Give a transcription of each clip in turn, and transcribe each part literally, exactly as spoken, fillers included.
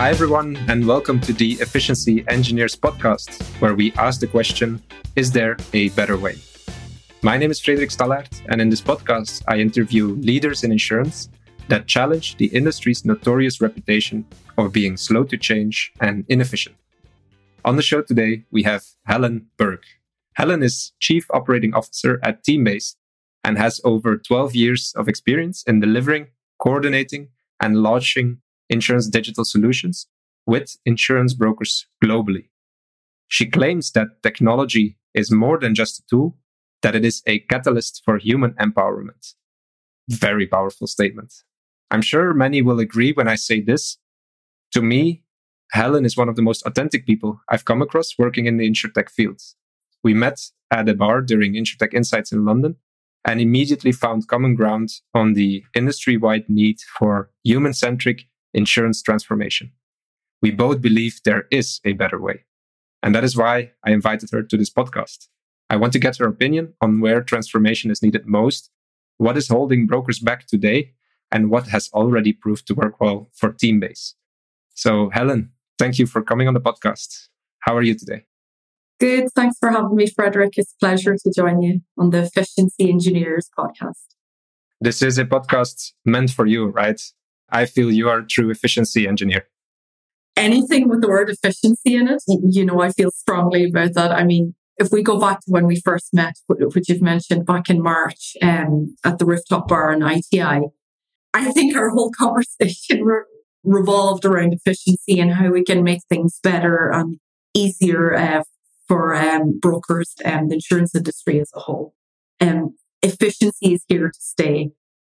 Hi everyone, and welcome to the Efficiency Engineers podcast, where we ask the question, is there a better way? My name is Frederic Stallaert, and in this podcast, I interview leaders in insurance that challenge the industry's notorious reputation of being slow to change and inefficient. On the show today, we have Helen Burke. Helen is Chief Operating Officer at TeamBase and has over twelve years of experience in delivering, coordinating, and launching insurance digital solutions with insurance brokers globally. She claims that technology is more than just a tool, that it is a catalyst for human empowerment. Very powerful statement. I'm sure many will agree when I say this. To me, Helen is one of the most authentic people I've come across working in the insurtech field. We met at a bar during Insurtech Insights in London and immediately found common ground on the industry-wide need for human-centric insurance transformation. We both believe there is a better way. And that is why I invited her to this podcast. I want to get her opinion on where transformation is needed most, what is holding brokers back today, and what has already proved to work well for TeamBase. So, Helen, thank you for coming on the podcast. How are you today? Good. Thanks for having me, Frederic. It's a pleasure to join you on the Efficiency Engineers podcast. This is a podcast meant for you, right? I feel you are a true efficiency engineer. Anything with the word efficiency in it, you know, I feel strongly about that. I mean, if we go back to when we first met, which you've mentioned back in March um, at the rooftop bar in I T I, I think our whole conversation re- revolved around efficiency and how we can make things better and easier uh, for um, brokers and the insurance industry as a whole. Um, efficiency is here to stay.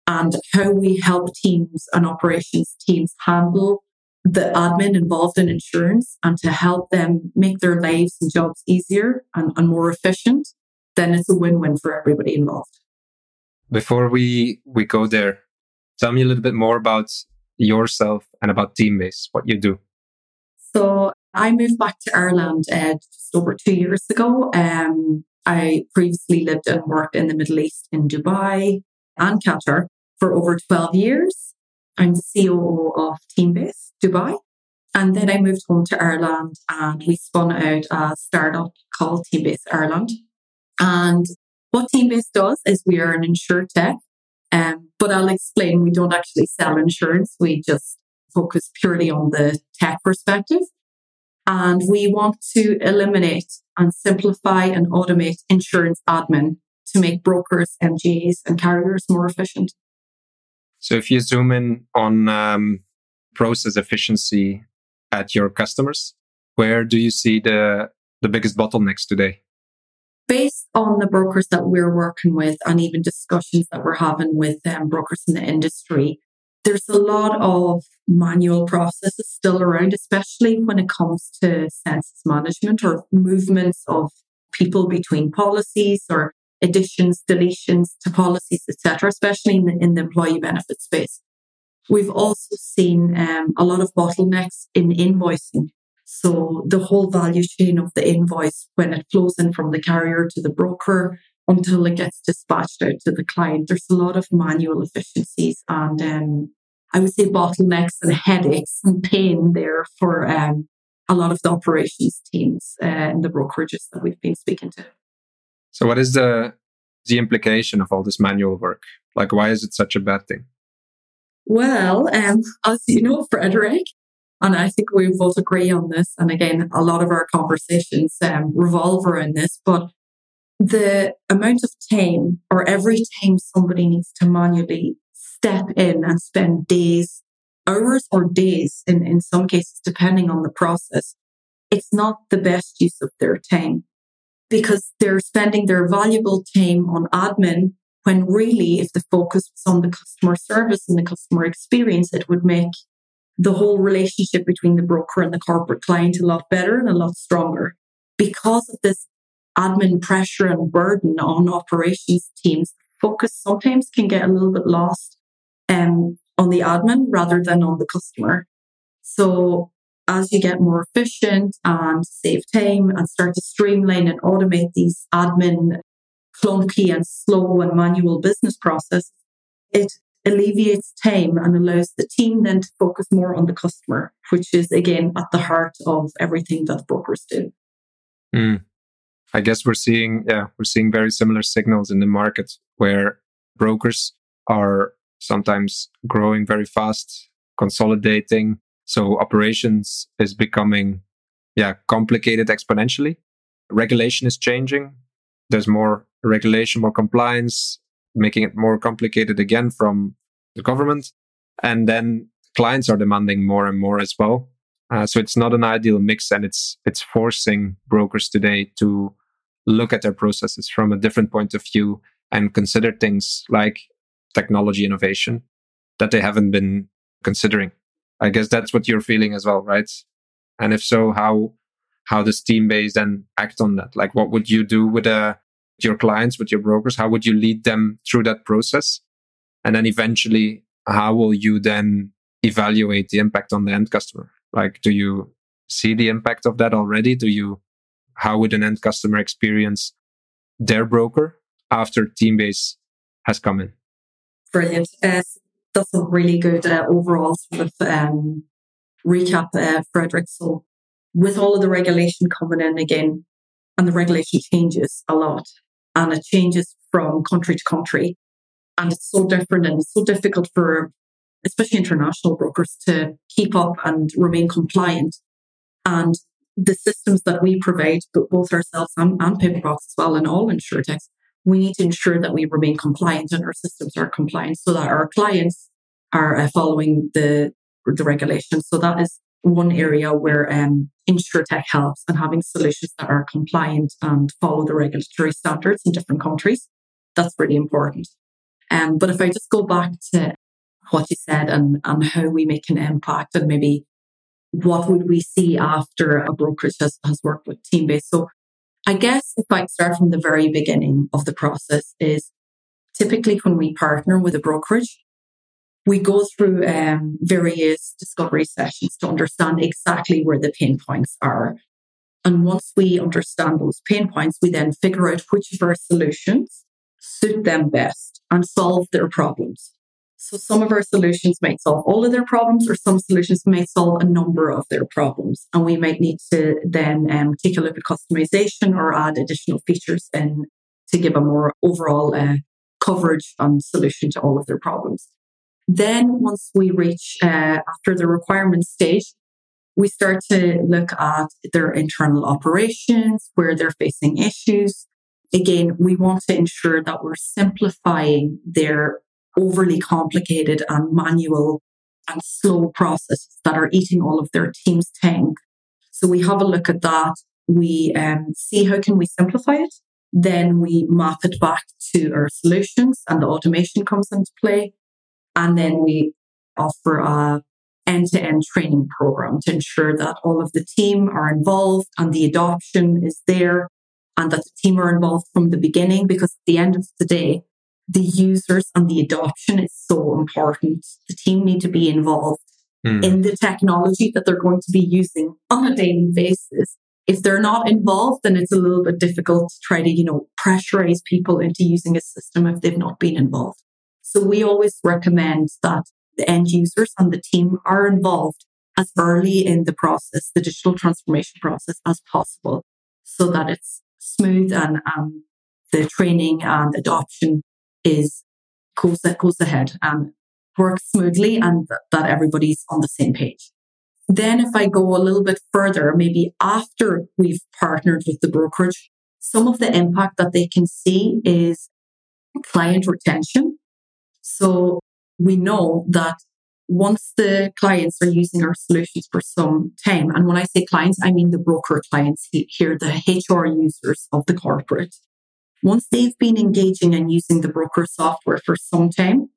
And how we help teams and operations teams handle the admin involved in insurance and to help them make their lives and jobs easier and, and more efficient, then it's a win-win for everybody involved. Before we, we go there, tell me a little bit more about yourself and about TeamBase, what you do. So I moved back to Ireland uh, just over two years ago. Um, I previously lived and worked in the Middle East in Dubai and Qatar for over twelve years. I'm the C O O of TeamBase Dubai. And then I moved home to Ireland and we spun out a startup called TeamBase Ireland. And what TeamBase does is we are an insurtech, um, but I'll explain, we don't actually sell insurance. We just focus purely on the tech perspective. And we want to eliminate and simplify and automate insurance admin to make brokers, M G As and carriers more efficient. So if you zoom in on um, process efficiency at your customers, where do you see the, the biggest bottlenecks today? Based on the brokers that we're working with and even discussions that we're having with um, brokers in the industry, there's a lot of manual processes still around, especially when it comes to census management or movements of people between policies or additions, deletions to policies, et cetera, especially in the, in the employee benefit space. We've also seen um, a lot of bottlenecks in invoicing. So the whole value chain of the invoice, when it flows in from the carrier to the broker until it gets dispatched out to the client, there's a lot of manual efficiencies and um, I would say bottlenecks and headaches and pain there for um, a lot of the operations teams uh, and the brokerages that we've been speaking to. So what is the the implication of all this manual work? Like, why is it such a bad thing? Well, um, as you know, Frederic, and I think we both agree on this, and again, a lot of our conversations um, revolve around this, but the amount of time or every time somebody needs to manually step in and spend days, hours or days, in, in some cases, depending on the process, it's not the best use of their time. Because they're spending their valuable time on admin when really, if the focus was on the customer service and the customer experience, it would make the whole relationship between the broker and the corporate client a lot better and a lot stronger. Because of this admin pressure and burden on operations teams, focus sometimes can get a little bit lost um, on the admin rather than on the customer. So as you get more efficient and save time and start to streamline and automate these admin clunky and slow and manual business processes, it alleviates time and allows the team then to focus more on the customer, which is, again, at the heart of everything that brokers do. Mm. I guess we're seeing, yeah, we're seeing very similar signals in the market where brokers are sometimes growing very fast, consolidating. So operations is becoming, yeah, complicated exponentially. Regulation is changing. There's more regulation, more compliance, making it more complicated again from the government. And then clients are demanding more and more as well. Uh, so it's not an ideal mix, and it's it's forcing brokers today to look at their processes from a different point of view and consider things like technology innovation that they haven't been considering. I guess that's what you're feeling as well, right? And if so, how how does TeamBase then act on that? Like, what would you do with uh, your clients, with your brokers? How would you lead them through that process? And then eventually, how will you then evaluate the impact on the end customer? Like, do you see the impact of that already? Do you, how would an end customer experience their broker after TeamBase has come in? Brilliant. Uh, that's a really good uh, overall sort of um, recap, uh, Frederic. So with all of the regulation coming in again, and the regulation changes a lot, and it changes from country to country, and it's so different, and it's so difficult for especially international brokers to keep up and remain compliant. And the systems that we provide, but both ourselves and, and Paperbox as well, and all insurtechs, we need to ensure that we remain compliant and our systems are compliant so that our clients are uh, following the the regulations. So that is one area where um, InsurTech helps, and having solutions that are compliant and follow the regulatory standards in different countries. That's really important. Um, but if I just go back to what you said and, and how we make an impact, and maybe what would we see after a brokerage has, has worked with TeamBase. So I guess if I start from the very beginning of the process, is typically when we partner with a brokerage, we go through um, various discovery sessions to understand exactly where the pain points are. And once we understand those pain points, we then figure out which of our solutions suit them best and solve their problems. So some of our solutions might solve all of their problems, or some solutions might solve a number of their problems. And we might need to then um, take a look at customization or add additional features in to give a more overall uh, coverage and solution to all of their problems. Then once we reach, uh, after the requirements stage, we start to look at their internal operations, where they're facing issues. Again, we want to ensure that we're simplifying their overly complicated and manual and slow processes that are eating all of their team's time. So we have a look at that. We um, see how can we simplify it. Then we map it back to our solutions, and the automation comes into play. And then we offer a end-to-end training program to ensure that all of the team are involved and the adoption is there, and that the team are involved from the beginning, because at the end of the day, the users and the adoption is so important. The team need to be involved mm. in the technology that they're going to be using on a daily basis. If they're not involved, then it's a little bit difficult to try to, you know, pressurize people into using a system if they've not been involved. So we always recommend that the end users and the team are involved as early in the process, the digital transformation process, as possible, so that it's smooth and um, the training and adoption is goes, goes ahead and works smoothly, and th- that everybody's on the same page. Then if I go a little bit further, maybe after we've partnered with the brokerage, some of the impact that they can see is client retention. So we know that once the clients are using our solutions for some time, and when I say clients, I mean the broker clients here, the H R users of the corporate. Once they've been engaging and using the broker software for some time,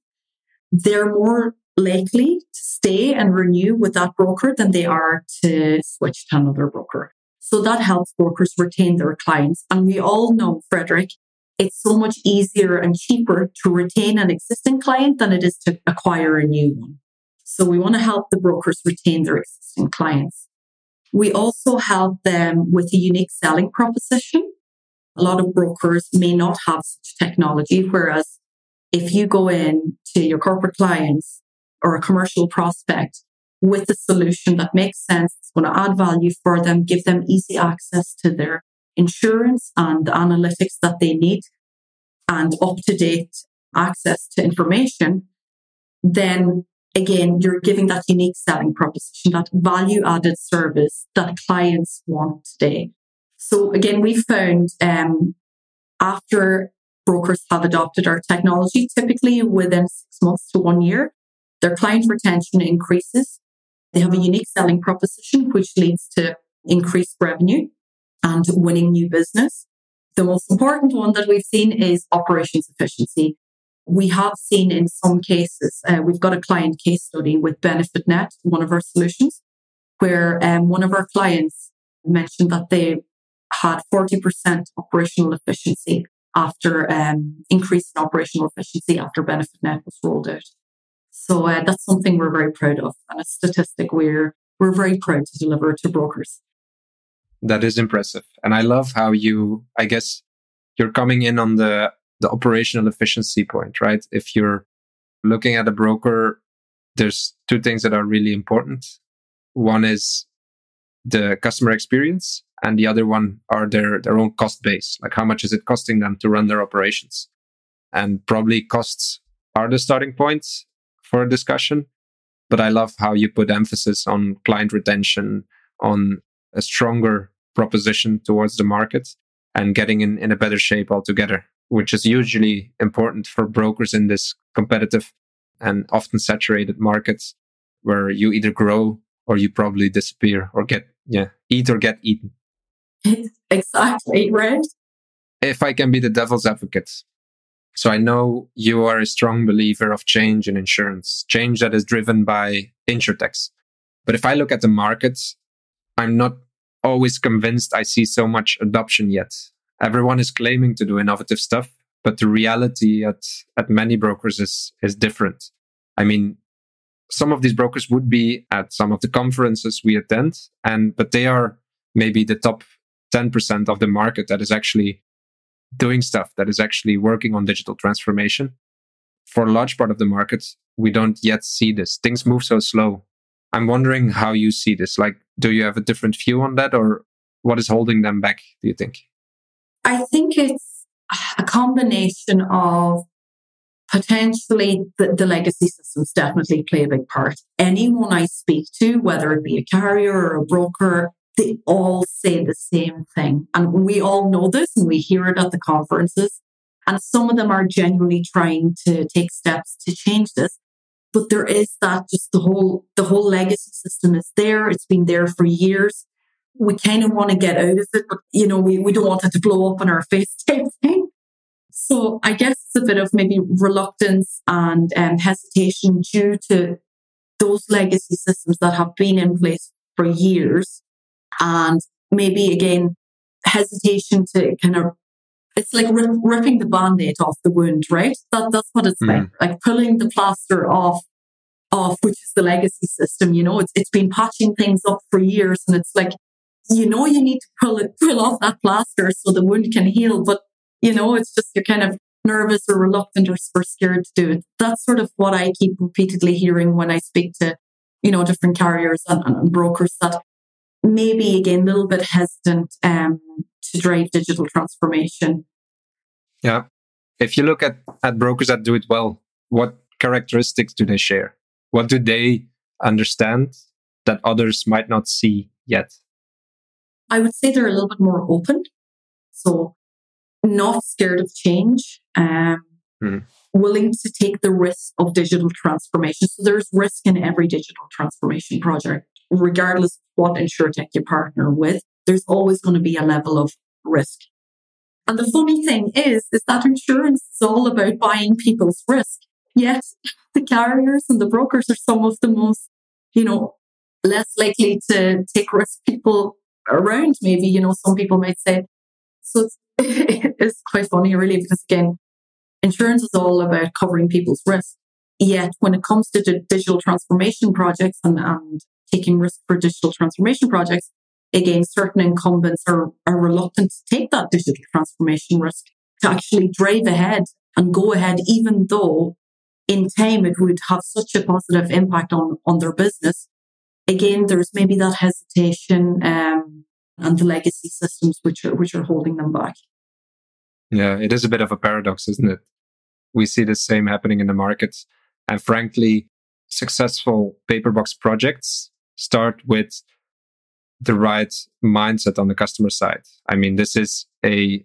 they're more likely to stay and renew with that broker than they are to switch to another broker. So that helps brokers retain their clients. And we all know, Frederic, it's so much easier and cheaper to retain an existing client than it is to acquire a new one. So we want to help the brokers retain their existing clients. We also help them with a unique selling proposition. A lot of brokers may not have such technology, whereas if you go in to your corporate clients or a commercial prospect with a solution that makes sense, it's going to add value for them, give them easy access to their insurance and the analytics that they need, and up-to-date access to information, then again, you're giving that unique selling proposition, that value-added service that clients want today. So again, we found um, after brokers have adopted our technology, typically within six months to one year, their client retention increases. They have a unique selling proposition, which leads to increased revenue and winning new business. The most important one that we've seen is operations efficiency. We have seen in some cases, uh, we've got a client case study with BenefitNet, one of our solutions, where um, one of our clients mentioned that they had forty percent operational efficiency after um, increase in operational efficiency after BenefitNet was rolled out. So uh, that's something we're very proud of, and a statistic we're we're very proud to deliver to brokers. That is impressive, and I love how you, I guess, you're coming in on the. the operational efficiency point, right? If you're looking at a broker, there's two things that are really important. One is the customer experience, and the other one are their, their own cost base. Like, how much is it costing them to run their operations? And probably costs are the starting points for a discussion. But I love how you put emphasis on client retention, on a stronger proposition towards the market, and getting in, in a better shape altogether, which is usually important for brokers in this competitive and often saturated markets where you either grow or you probably disappear or get, yeah, eat or get eaten. Exactly, right? If I can be the devil's advocate. So I know you are a strong believer of change in insurance, change that is driven by insurtechs. But if I look at the markets, I'm not always convinced I see so much adoption yet. Everyone is claiming to do innovative stuff, but the reality at, at many brokers is, is different. I mean, some of these brokers would be at some of the conferences we attend, and but they are maybe the top ten percent of the market that is actually doing stuff, that is actually working on digital transformation. For a large part of the market, we don't yet see this. Things move so slow. I'm wondering how you see this. Like, do you have a different view on that, or what is holding them back, do you think? I think it's a combination of potentially the, the legacy systems definitely play a big part. Anyone I speak to, whether it be a carrier or a broker, they all say the same thing. And we all know this and we hear it at the conferences. And some of them are genuinely trying to take steps to change this. But there is that just the whole, the whole legacy system is there. It's been there for years. We kind of want to get out of it, but, you know, we, we don't want it to blow up in our face type thing. So I guess it's a bit of maybe reluctance and um, hesitation due to those legacy systems that have been in place for years. And maybe, again, hesitation to kind of, it's like rip, ripping the Band-Aid off the wound, right? That, that's what it's mm. like, like pulling the plaster off. off, which is the legacy system, you know, it's it's been patching things up for years. And it's like, you know, you need to pull it, pull off that plaster so the wound can heal. But, you know, it's just you're kind of nervous or reluctant or scared to do it. That's sort of what I keep repeatedly hearing when I speak to, you know, different carriers and, and brokers that maybe, again, a little bit hesitant um, to drive digital transformation. Yeah. If you look at, at brokers that do it well, what characteristics do they share? What do they understand that others might not see yet? I would say they're a little bit more open. So not scared of change, um, mm. willing to take the risk of digital transformation. So there's risk in every digital transformation project, regardless of what insurtech you partner with. There's always going to be a level of risk. And the funny thing is, is that insurance is all about buying people's risk. Yet the carriers and the brokers are some of the most, you know, less likely to take risk people around, maybe, you know, some people might say. So it's, it's quite funny, really, because again, insurance is all about covering people's risk. Yet when it comes to d- digital transformation projects and, and taking risk for digital transformation projects, again, certain incumbents are, are reluctant to take that digital transformation risk to actually drive ahead and go ahead, even though in time it would have such a positive impact on, on their business. Again, there's maybe that hesitation um, and the legacy systems which are, which are holding them back. Yeah, it is a bit of a paradox, isn't it? We see the same happening in the markets. And frankly, successful Paperbox projects start with the right mindset on the customer side. I mean, this is a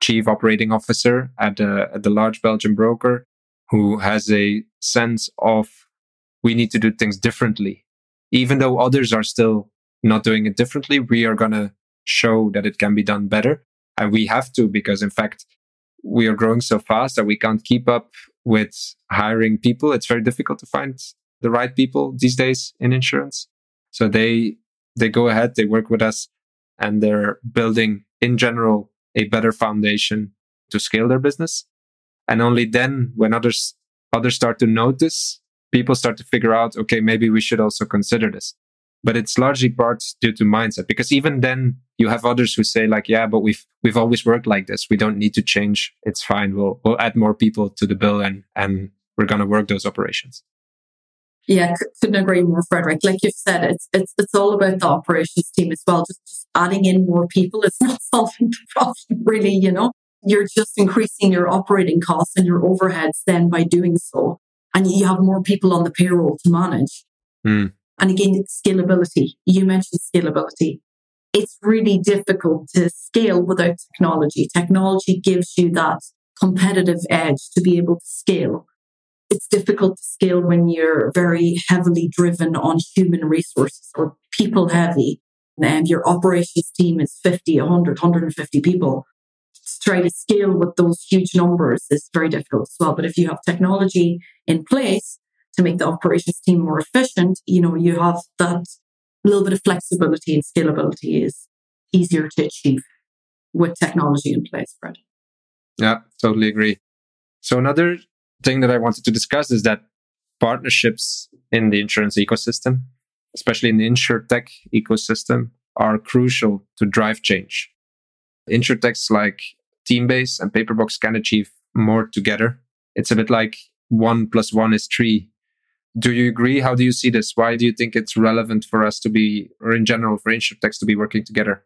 chief operating officer at, a, at the large Belgian broker who has a sense of, we need to do things differently. Even though others are still not doing it differently, we are going to show that it can be done better. And we have to, because in fact, we are growing so fast that we can't keep up with hiring people. It's very difficult to find the right people these days in insurance. So they they go ahead, they work with us, and they're building, in general, a better foundation to scale their business. And only then, when others others start to notice, people start to figure out, okay, maybe we should also consider this. But it's largely parts due to mindset, because even then you have others who say like, yeah, but we've we've always worked like this. We don't need to change. It's fine. We'll we'll add more people to the bill and and we're going to work those operations. Yeah, couldn't agree more, Frederic. Like you've said, it's it's it's all about the operations team as well. Just, just adding in more people is not solving the problem, really, you know. You're just increasing your operating costs and your overheads then by doing so. And you have more people on the payroll to manage. Mm. And again, scalability. You mentioned scalability. It's really difficult to scale without technology. Technology gives you that competitive edge to be able to scale. It's difficult to scale when you're very heavily driven on human resources or people heavy. And your operations team is fifty, one hundred, one hundred fifty people. To try to scale with those huge numbers is very difficult as well. But if you have technology in place, to make the operations team more efficient, you know, you have that little bit of flexibility, and scalability is easier to achieve with technology in place, Fred. Yeah, totally agree. So another thing that I wanted to discuss is that partnerships in the insurance ecosystem, especially in the insurtech ecosystem, are crucial to drive change. Insurtechs like TeamBase and Paperbox can achieve more together. It's a bit like one plus one is three. Do you agree? How do you see this? Why do you think it's relevant for us to be, or in general, for insurtechs to be working together?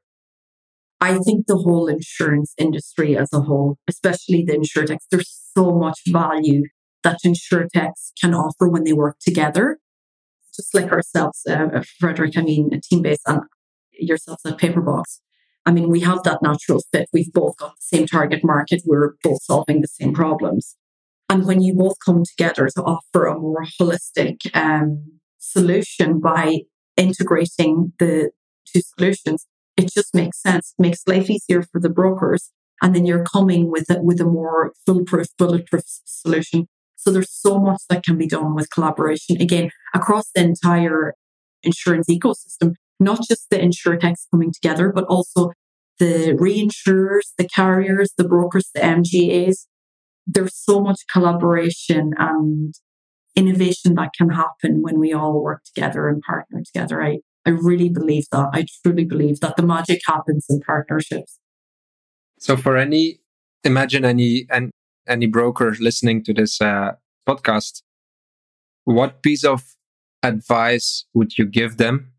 I think the whole insurance industry as a whole, especially the insurtechs, there's so much value that insurtechs can offer when they work together. Just like ourselves, uh, Frederic, I mean, TeamBase and yourselves at Paperbox. I mean, we have that natural fit. We've both got the same target market. We're both solving the same problems. And when you both come together to offer a more holistic um, solution by integrating the two solutions, it just makes sense. It makes life easier for the brokers. And then you're coming with a, with a more foolproof, bulletproof solution. So there's so much that can be done with collaboration. Again, across the entire insurance ecosystem, not just the insurtechs coming together, but also the reinsurers, the carriers, the brokers, the M G As. There's so much collaboration and innovation that can happen when we all work together and partner together. I, I really believe that. I truly believe that the magic happens in partnerships. So for any, imagine any any, any broker listening to this uh, podcast, what piece of advice would you give them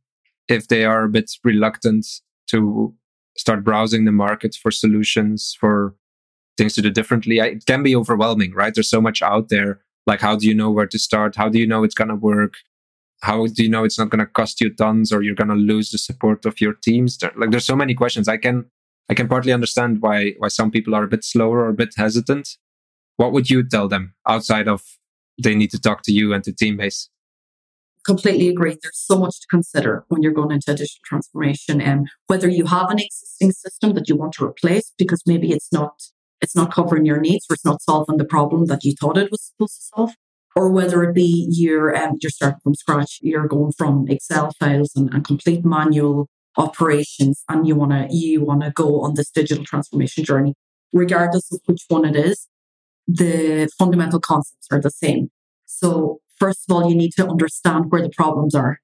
if they are a bit reluctant to start browsing the market for solutions, for things to do differently? It can be overwhelming, right? There's so much out there. Like, how do you know where to start? How do you know it's going to work? How do you know it's not going to cost you tons or you're going to lose the support of your teams? There, like, there's so many questions. I can, I can partly understand why, why some people are a bit slower or a bit hesitant. What would you tell them outside of they need to talk to you and to TeamBase? Completely agree. There's so much to consider when you're going into digital transformation, and whether you have an existing system that you want to replace because maybe it's not It's not covering your needs, or it's not solving the problem that you thought it was supposed to solve, or whether it be you're, um, you're starting from scratch, you're going from Excel files and, and complete manual operations, and you want to you want to go on this digital transformation journey. Regardless of which one it is, the fundamental concepts are the same. So first of all, you need to understand where the problems are.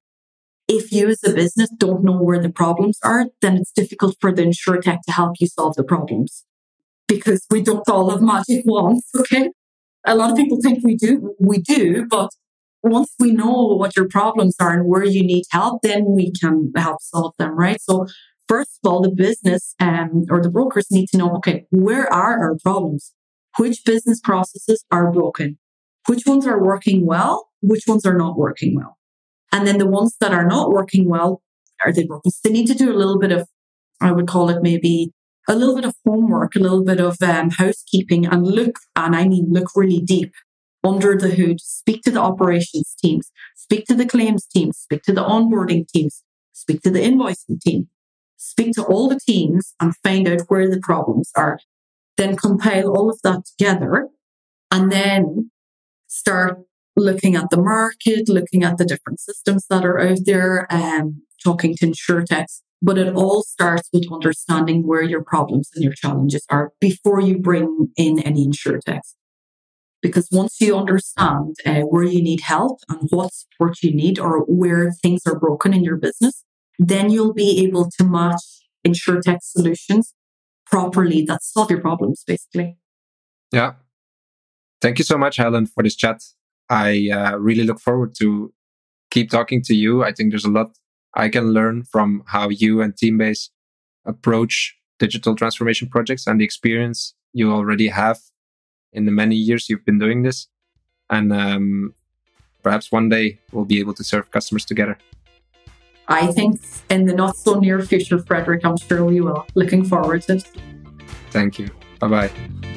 If you as a business don't know where the problems are, then it's difficult for the insurtech to help you solve the problems. Because we don't all have magic wands, okay? a lot of people think we do, we do, but once we know what your problems are and where you need help, then we can help solve them, right? So first of all, the business um, or the brokers need to know, okay, where are our problems? Which business processes are broken? Which ones are working well? Which ones are not working well? And then the ones that are not working well, are they broken? So they need to do a little bit of, I would call it maybe a little bit of homework, a little bit of um, housekeeping and look, and I mean look really deep under the hood, speak to the operations teams, speak to the claims teams, speak to the onboarding teams, speak to the invoicing team, speak to all the teams and find out where the problems are. Then compile all of that together and then start looking at the market, looking at the different systems that are out there, um, talking to insurtechs. But it all starts with understanding where your problems and your challenges are before you bring in any insurtechs. Because once you understand uh, where you need help and what support you need or where things are broken in your business, then you'll be able to match insurtech solutions properly that solve your problems, basically. Yeah. Thank you so much, Helen, for this chat. I uh, really look forward to keep talking to you. I think there's a lot I can learn from how you and TeamBase approach digital transformation projects and the experience you already have in the many years you've been doing this. And um, perhaps one day we'll be able to serve customers together. I think in the not so near future, Frederic, I'm sure we will. Looking forward to it. Thank you. Bye-bye.